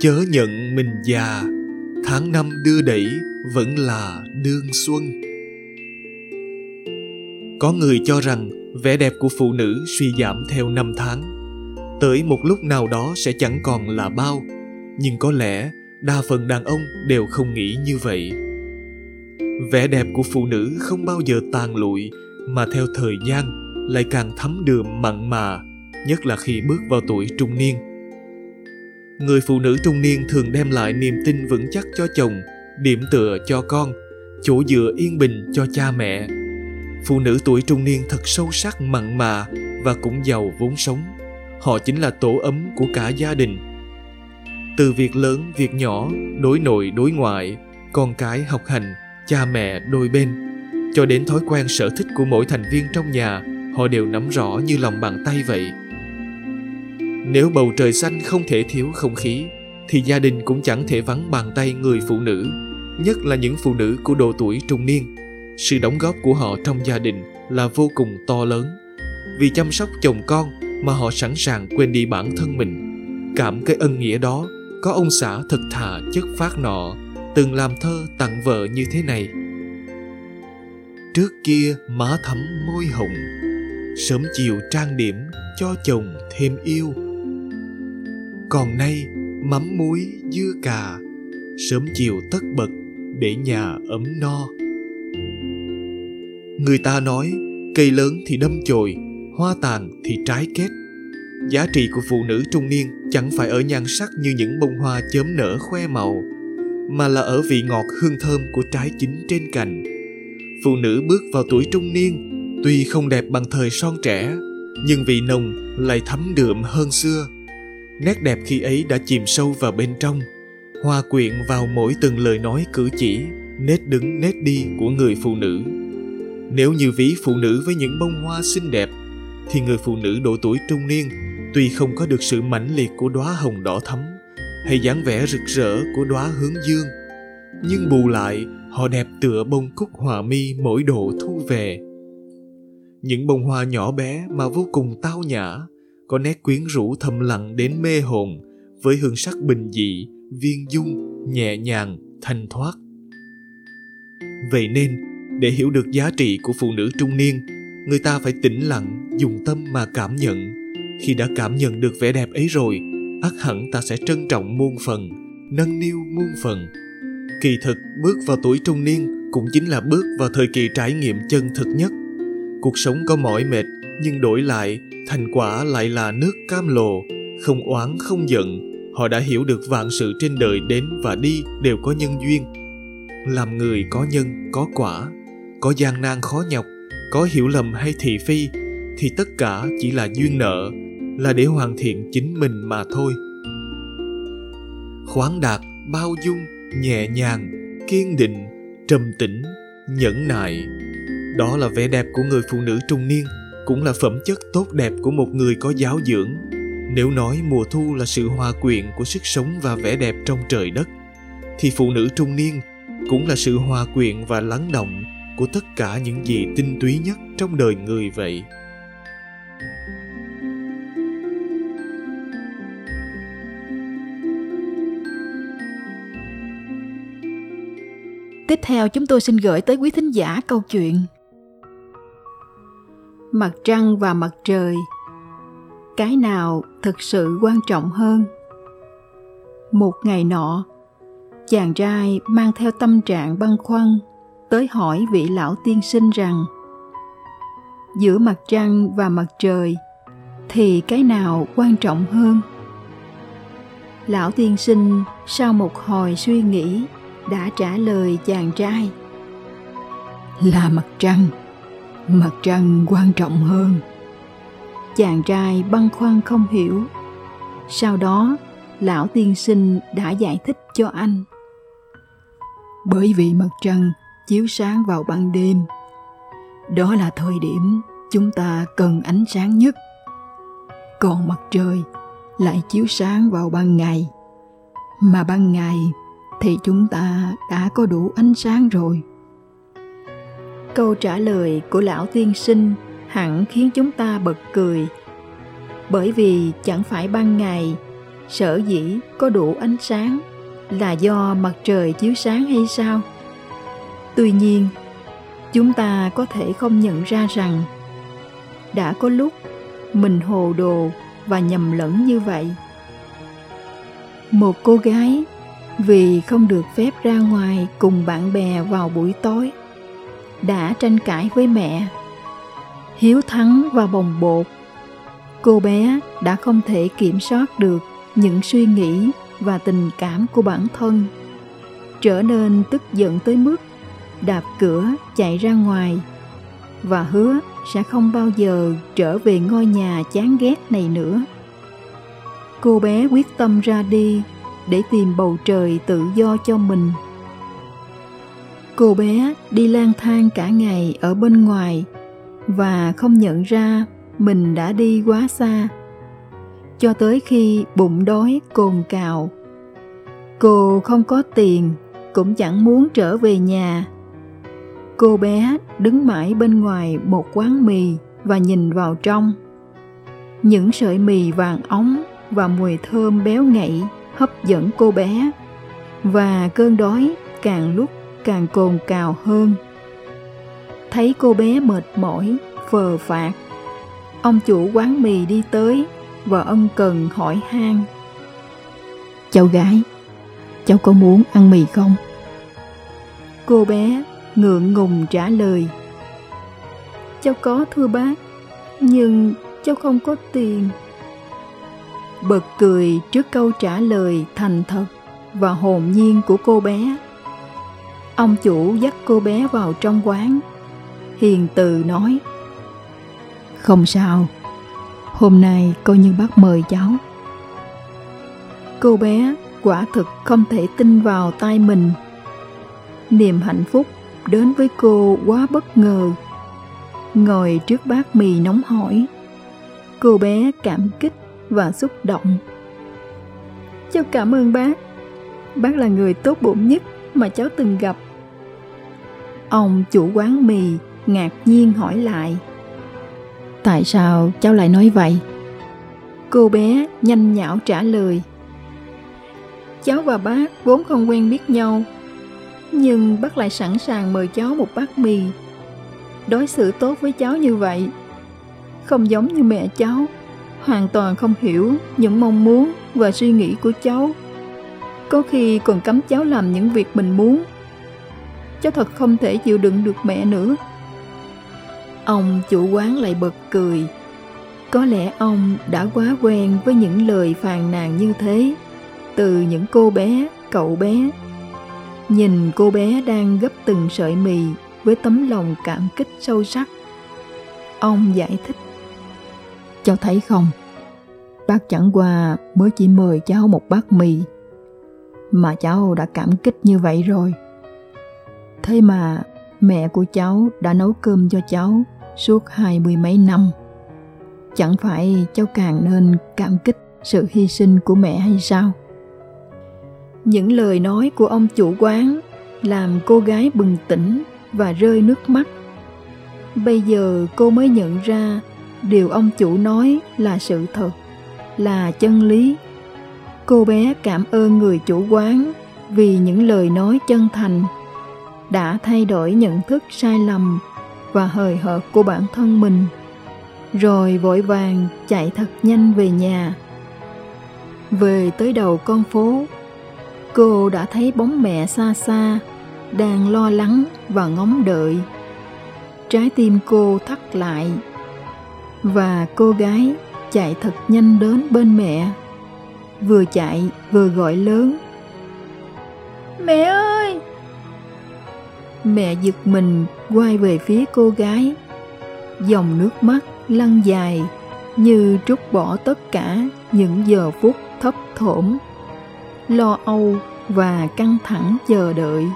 chớ nhận mình già, tháng năm đưa đẩy vẫn là đương xuân. Có người cho rằng vẻ đẹp của phụ nữ suy giảm theo năm tháng, tới một lúc nào đó sẽ chẳng còn là bao. Nhưng có lẽ đa phần đàn ông đều không nghĩ như vậy. Vẻ đẹp của phụ nữ không bao giờ tàn lụi, mà theo thời gian lại càng thấm đượm mặn mà, nhất là khi bước vào tuổi trung niên. Người phụ nữ trung niên thường đem lại niềm tin vững chắc cho chồng, điểm tựa cho con, chỗ dựa yên bình cho cha mẹ. Phụ nữ tuổi trung niên thật sâu sắc, mặn mà và cũng giàu vốn sống. Họ chính là tổ ấm của cả gia đình. Từ việc lớn, việc nhỏ, đối nội, đối ngoại, con cái, học hành, cha mẹ đôi bên, cho đến thói quen sở thích của mỗi thành viên trong nhà, họ đều nắm rõ như lòng bàn tay vậy. Nếu bầu trời xanh không thể thiếu không khí, thì gia đình cũng chẳng thể vắng bàn tay người phụ nữ, nhất là những phụ nữ của độ tuổi trung niên. Sự đóng góp của họ trong gia đình là vô cùng to lớn. Vì chăm sóc chồng con mà họ sẵn sàng quên đi bản thân mình. Cảm cái ân nghĩa đó, có ông xã thật thà chất phác nọ từng làm thơ tặng vợ như thế này: trước kia má thắm môi hồng, sớm chiều trang điểm cho chồng thêm yêu. Còn nay mắm muối dưa cà, sớm chiều tất bật để nhà ấm no. Người ta nói cây lớn thì đâm chồi, hoa tàn thì trái kết. Giá trị của phụ nữ trung niên chẳng phải ở nhan sắc như những bông hoa chớm nở khoe màu, mà là ở vị ngọt hương thơm của trái chín trên cành. Phụ nữ bước vào tuổi trung niên tuy không đẹp bằng thời son trẻ, nhưng vị nồng lại thấm đượm hơn xưa. Nét đẹp khi ấy đã chìm sâu vào bên trong, hòa quyện vào mỗi từng lời nói cử chỉ, nét đứng nét đi của người phụ nữ. Nếu như ví phụ nữ với những bông hoa xinh đẹp, thì người phụ nữ độ tuổi trung niên tuy không có được sự mãnh liệt của đóa hồng đỏ thắm hay dáng vẻ rực rỡ của đóa hướng dương, nhưng bù lại họ đẹp tựa bông cúc hòa mi mỗi độ thu về. Những bông hoa nhỏ bé mà vô cùng tao nhã, có nét quyến rũ thầm lặng đến mê hồn, với hương sắc bình dị, viên dung, nhẹ nhàng, thanh thoát. Vậy nên, để hiểu được giá trị của phụ nữ trung niên, người ta phải tĩnh lặng, dùng tâm mà cảm nhận. Khi đã cảm nhận được vẻ đẹp ấy rồi, ắt hẳn ta sẽ trân trọng muôn phần, nâng niu muôn phần. Kỳ thực, bước vào tuổi trung niên cũng chính là bước vào thời kỳ trải nghiệm chân thực nhất. Cuộc sống có mỏi mệt, nhưng đổi lại, thành quả lại là nước cam lồ, không oán không giận. Họ đã hiểu được vạn sự trên đời đến và đi đều có nhân duyên. Làm người có nhân, có quả, có gian nan khó nhọc, có hiểu lầm hay thị phi, thì tất cả chỉ là duyên nợ, là để hoàn thiện chính mình mà thôi. Khoáng đạt, bao dung, nhẹ nhàng, kiên định, trầm tĩnh, nhẫn nại, đó là vẻ đẹp của người phụ nữ trung niên, cũng là phẩm chất tốt đẹp của một người có giáo dưỡng. Nếu nói mùa thu là sự hòa quyện của sức sống và vẻ đẹp trong trời đất, thì phụ nữ trung niên cũng là sự hòa quyện và lắng động của tất cả những gì tinh túy nhất trong đời người vậy. Tiếp theo chúng tôi xin gửi tới quý thính giả câu chuyện Mặt trăng và mặt trời, cái nào thực sự quan trọng hơn? Một ngày nọ, chàng trai mang theo tâm trạng băn khoăn tới hỏi vị lão tiên sinh rằng giữa mặt trăng và mặt trời thì cái nào quan trọng hơn? Lão tiên sinh sau một hồi suy nghĩ đã trả lời chàng trai là mặt trăng quan trọng hơn. Chàng trai băn khoăn không hiểu, sau đó lão tiên sinh đã giải thích cho anh. Bởi vì mặt trăng chiếu sáng vào ban đêm, đó là thời điểm chúng ta cần ánh sáng nhất. Còn mặt trời lại chiếu sáng vào ban ngày, mà ban ngày thì chúng ta đã có đủ ánh sáng rồi. Câu trả lời của lão tiên sinh hẳn khiến chúng ta bật cười, bởi vì chẳng phải ban ngày sở dĩ có đủ ánh sáng là do mặt trời chiếu sáng hay sao? Tuy nhiên, chúng ta có thể không nhận ra rằng đã có lúc mình hồ đồ và nhầm lẫn như vậy. Một cô gái vì không được phép ra ngoài cùng bạn bè vào buổi tối đã tranh cãi với mẹ. Hiếu thắng và bồng bột, cô bé đã không thể kiểm soát được những suy nghĩ và tình cảm của bản thân, trở nên tức giận tới mức đạp cửa chạy ra ngoài và hứa sẽ không bao giờ trở về ngôi nhà chán ghét này nữa. Cô bé quyết tâm ra đi để tìm bầu trời tự do cho mình. Cô bé đi lang thang cả ngày ở bên ngoài và không nhận ra mình đã đi quá xa, cho tới khi bụng đói cồn cào. Cô không có tiền, cũng chẳng muốn trở về nhà. Cô bé đứng mãi bên ngoài một quán mì và nhìn vào trong. Những sợi mì vàng óng và mùi thơm béo ngậy hấp dẫn cô bé, và cơn đói càng lúc càng cồn cào hơn. Thấy cô bé mệt mỏi, phờ phạc, ông chủ quán mì đi tới và ân cần hỏi han: "Cháu gái, cháu có muốn ăn mì không?" Cô bé ngượng ngùng trả lời: "Cháu có thưa bác, nhưng cháu không có tiền." Bật cười trước câu trả lời thành thật và hồn nhiên của cô bé, ông chủ dắt cô bé vào trong quán, hiền từ nói: "Không sao, hôm nay coi như bác mời cháu." Cô bé quả thực không thể tin vào tai mình. Niềm hạnh phúc đến với cô quá bất ngờ. Ngồi trước bát mì nóng hổi, cô bé cảm kích và xúc động: "Cháu cảm ơn bác. Bác là người tốt bụng nhất mà cháu từng gặp." Ông chủ quán mì ngạc nhiên hỏi lại: "Tại sao cháu lại nói vậy?" Cô bé nhanh nhảu trả lời: "Cháu và bác vốn không quen biết nhau, nhưng bác lại sẵn sàng mời cháu một bát mì, đối xử tốt với cháu như vậy. Không giống như mẹ cháu, hoàn toàn không hiểu những mong muốn và suy nghĩ của cháu, có khi còn cấm cháu làm những việc mình muốn. Cháu thật không thể chịu đựng được mẹ nữa." Ông chủ quán lại bật cười. Có lẽ ông đã quá quen với những lời phàn nàn như thế từ những cô bé, cậu bé. Nhìn cô bé đang gấp từng sợi mì với tấm lòng cảm kích sâu sắc, ông giải thích: "Cháu thấy không, bác chẳng qua mới chỉ mời cháu một bát mì mà cháu đã cảm kích như vậy rồi. Thế mà mẹ của cháu đã nấu cơm cho cháu suốt 20 mấy năm. Chẳng phải cháu càng nên cảm kích sự hy sinh của mẹ hay sao?" Những lời nói của ông chủ quán làm cô gái bừng tỉnh và rơi nước mắt. Bây giờ cô mới nhận ra điều ông chủ nói là sự thật, là chân lý. Cô bé cảm ơn người chủ quán vì những lời nói chân thành đã thay đổi nhận thức sai lầm và hời hợt của bản thân mình, rồi vội vàng chạy thật nhanh về nhà. Về tới đầu con phố, cô đã thấy bóng mẹ xa xa, đang lo lắng và ngóng đợi. Trái tim cô thắt lại, và cô gái chạy thật nhanh đến bên mẹ, vừa chạy vừa gọi lớn: "Mẹ ơi!" Mẹ giật mình quay về phía cô gái, dòng nước mắt lăn dài như trút bỏ tất cả những giờ phút thấp thỏm lo âu và căng thẳng chờ đợi.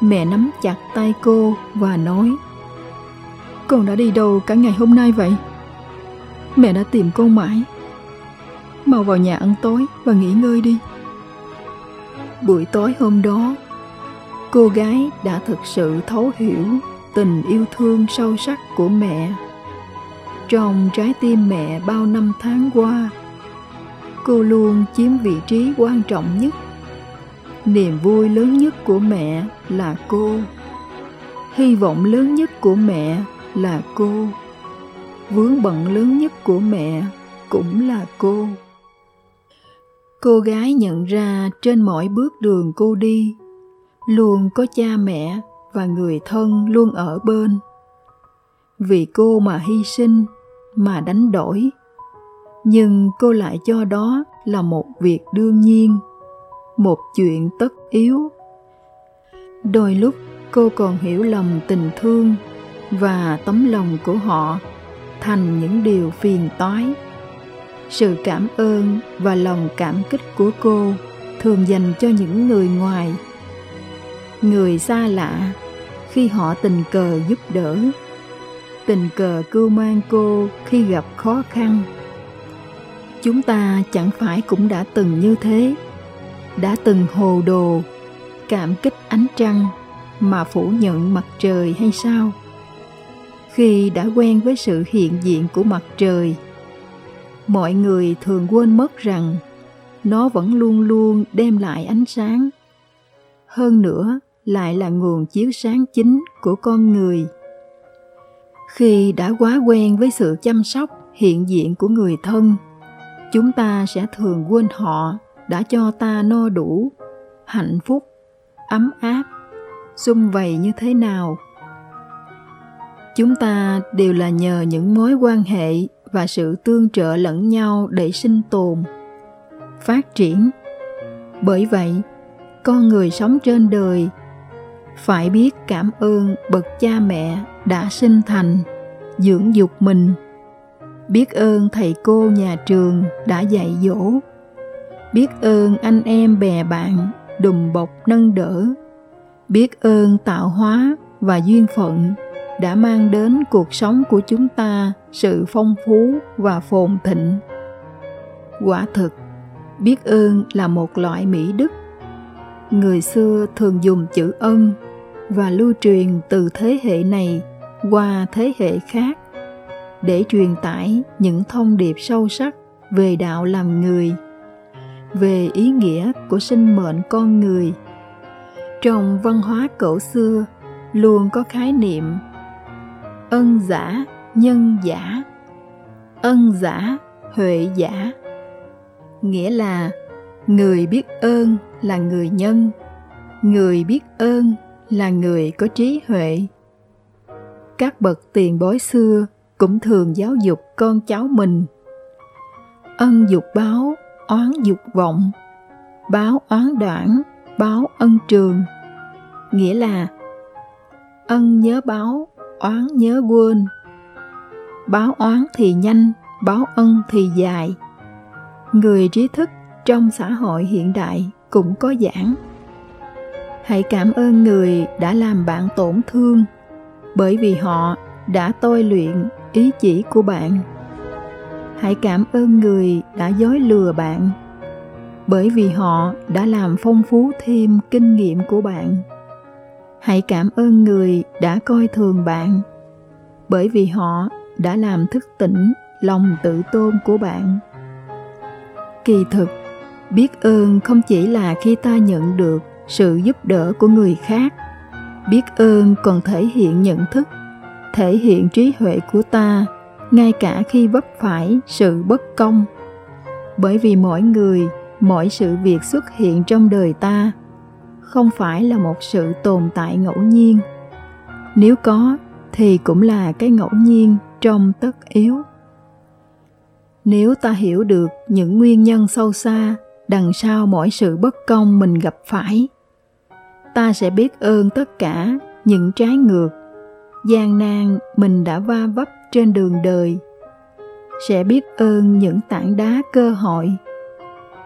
Mẹ nắm chặt tay cô và nói: "Con đã đi đâu cả ngày hôm nay vậy? Mẹ đã tìm con mãi. Mau vào nhà ăn tối và nghỉ ngơi đi." Buổi tối hôm đó, cô gái đã thực sự thấu hiểu tình yêu thương sâu sắc của mẹ. Trong trái tim mẹ bao năm tháng qua, cô luôn chiếm vị trí quan trọng nhất. Niềm vui lớn nhất của mẹ là cô. Hy vọng lớn nhất của mẹ là cô. Vướng bận lớn nhất của mẹ cũng là cô. Cô gái nhận ra trên mỗi bước đường cô đi, luôn có cha mẹ và người thân luôn ở bên. Vì cô mà hy sinh, mà đánh đổi. Nhưng cô lại cho đó là một việc đương nhiên, một chuyện tất yếu. Đôi lúc cô còn hiểu lầm tình thương và tấm lòng của họ thành những điều phiền toái. Sự cảm ơn và lòng cảm kích của cô thường dành cho những người ngoài, người xa lạ, khi họ tình cờ giúp đỡ, tình cờ cưu mang cô khi gặp khó khăn. Chúng ta chẳng phải cũng đã từng như thế, đã từng hồ đồ, cảm kích ánh trăng mà phủ nhận mặt trời hay sao? Khi đã quen với sự hiện diện của mặt trời, mọi người thường quên mất rằng nó vẫn luôn luôn đem lại ánh sáng. Hơn nữa lại là nguồn chiếu sáng chính của con người. Khi đã quá quen với sự chăm sóc hiện diện của người thân, chúng ta sẽ thường quên họ đã cho ta no đủ, hạnh phúc, ấm áp, sum vầy như thế nào. Chúng ta đều là nhờ những mối quan hệ và sự tương trợ lẫn nhau để sinh tồn, phát triển. Bởi vậy, con người sống trên đời phải biết cảm ơn bậc cha mẹ đã sinh thành, dưỡng dục mình. Biết ơn thầy cô nhà trường đã dạy dỗ. Biết ơn anh em bè bạn đùm bọc nâng đỡ. Biết ơn tạo hóa và duyên phận đã mang đến cuộc sống của chúng ta sự phong phú và phồn thịnh. Quả thực, biết ơn là một loại mỹ đức. Người xưa thường dùng chữ ân và lưu truyền từ thế hệ này qua thế hệ khác để truyền tải những thông điệp sâu sắc về đạo làm người, về ý nghĩa của sinh mệnh con người. Trong văn hóa cổ xưa luôn có khái niệm ân giả, nhân giả, ân giả, huệ giả. Nghĩa là người biết ơn là người nhân, người biết ơn là người có trí huệ. Các bậc tiền bối xưa cũng thường giáo dục con cháu mình: ân dục báo, oán dục vọng, báo oán đoản, báo ân trường. Nghĩa là ân nhớ báo, oán nhớ quên. Báo oán thì nhanh, báo ân thì dài. Người trí thức trong xã hội hiện đại cũng có giảng: hãy cảm ơn người đã làm bạn tổn thương, bởi vì họ đã tôi luyện ý chỉ của bạn. Hãy cảm ơn người đã dối lừa bạn, bởi vì họ đã làm phong phú thêm kinh nghiệm của bạn. Hãy cảm ơn người đã coi thường bạn, bởi vì họ đã làm thức tỉnh lòng tự tôn của bạn. Kỳ thực, biết ơn không chỉ là khi ta nhận được sự giúp đỡ của người khác. Biết ơn còn thể hiện nhận thức, thể hiện trí huệ của ta, ngay cả khi vấp phải sự bất công. Bởi vì mỗi người, mỗi sự việc xuất hiện trong đời ta không phải là một sự tồn tại ngẫu nhiên. Nếu có, thì cũng là cái ngẫu nhiên trong tất yếu. Nếu ta hiểu được những nguyên nhân sâu xa đằng sau mỗi sự bất công mình gặp phải, ta sẽ biết ơn tất cả những trái ngược, gian nan mình đã va vấp trên đường đời. Sẽ biết ơn những tảng đá cơ hội,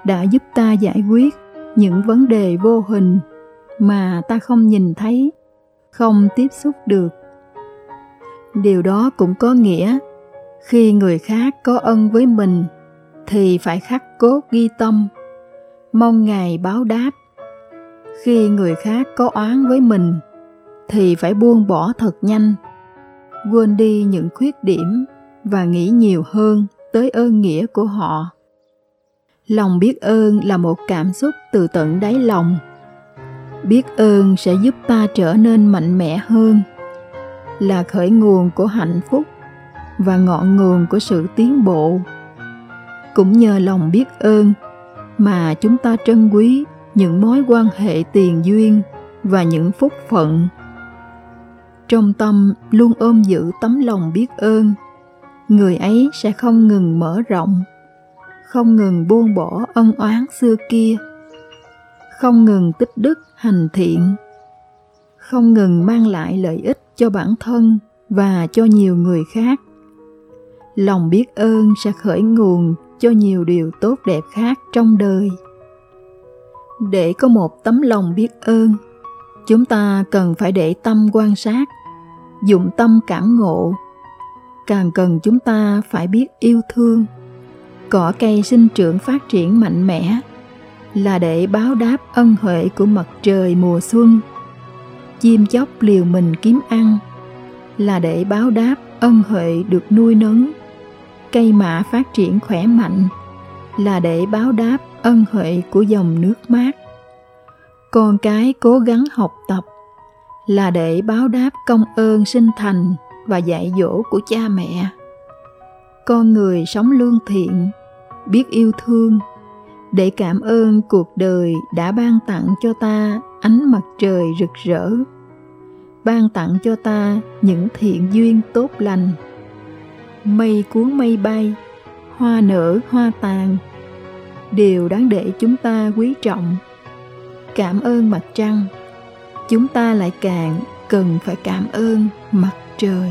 đã giúp ta giải quyết những vấn đề vô hình mà ta không nhìn thấy, không tiếp xúc được. Điều đó cũng có nghĩa khi người khác có ân với mình thì phải khắc cốt ghi tâm, mong Ngài báo đáp. Khi người khác có oán với mình thì phải buông bỏ thật nhanh, quên đi những khuyết điểm và nghĩ nhiều hơn tới ơn nghĩa của họ. Lòng biết ơn là một cảm xúc từ tận đáy lòng. Biết ơn sẽ giúp ta trở nên mạnh mẽ hơn, là khởi nguồn của hạnh phúc và ngọn nguồn của sự tiến bộ. Cũng nhờ lòng biết ơn mà chúng ta trân quý những mối quan hệ tiền duyên và những phúc phận. Trong tâm luôn ôm giữ tấm lòng biết ơn, người ấy sẽ không ngừng mở rộng, không ngừng buông bỏ ân oán xưa kia, không ngừng tích đức hành thiện, không ngừng mang lại lợi ích cho bản thân và cho nhiều người khác. Lòng biết ơn sẽ khởi nguồn cho nhiều điều tốt đẹp khác trong đời. Để có một tấm lòng biết ơn, chúng ta cần phải để tâm quan sát, dụng tâm cảm ngộ. Càng cần chúng ta phải biết yêu thương. Cỏ cây sinh trưởng phát triển mạnh mẽ là để báo đáp ân huệ của mặt trời mùa xuân. Chim chóc liều mình kiếm ăn là để báo đáp ân huệ được nuôi nấng. Cây mạ phát triển khỏe mạnh là để báo đáp ân huệ của dòng nước mát. Con cái cố gắng học tập là để báo đáp công ơn sinh thành và dạy dỗ của cha mẹ. Con người sống lương thiện, biết yêu thương để cảm ơn cuộc đời đã ban tặng cho ta ánh mặt trời rực rỡ, ban tặng cho ta những thiện duyên tốt lành. Mây cuốn mây bay, hoa nở hoa tàn, điều đáng để chúng ta quý trọng. Cảm ơn mặt trăng, chúng ta lại càng cần phải cảm ơn mặt trời.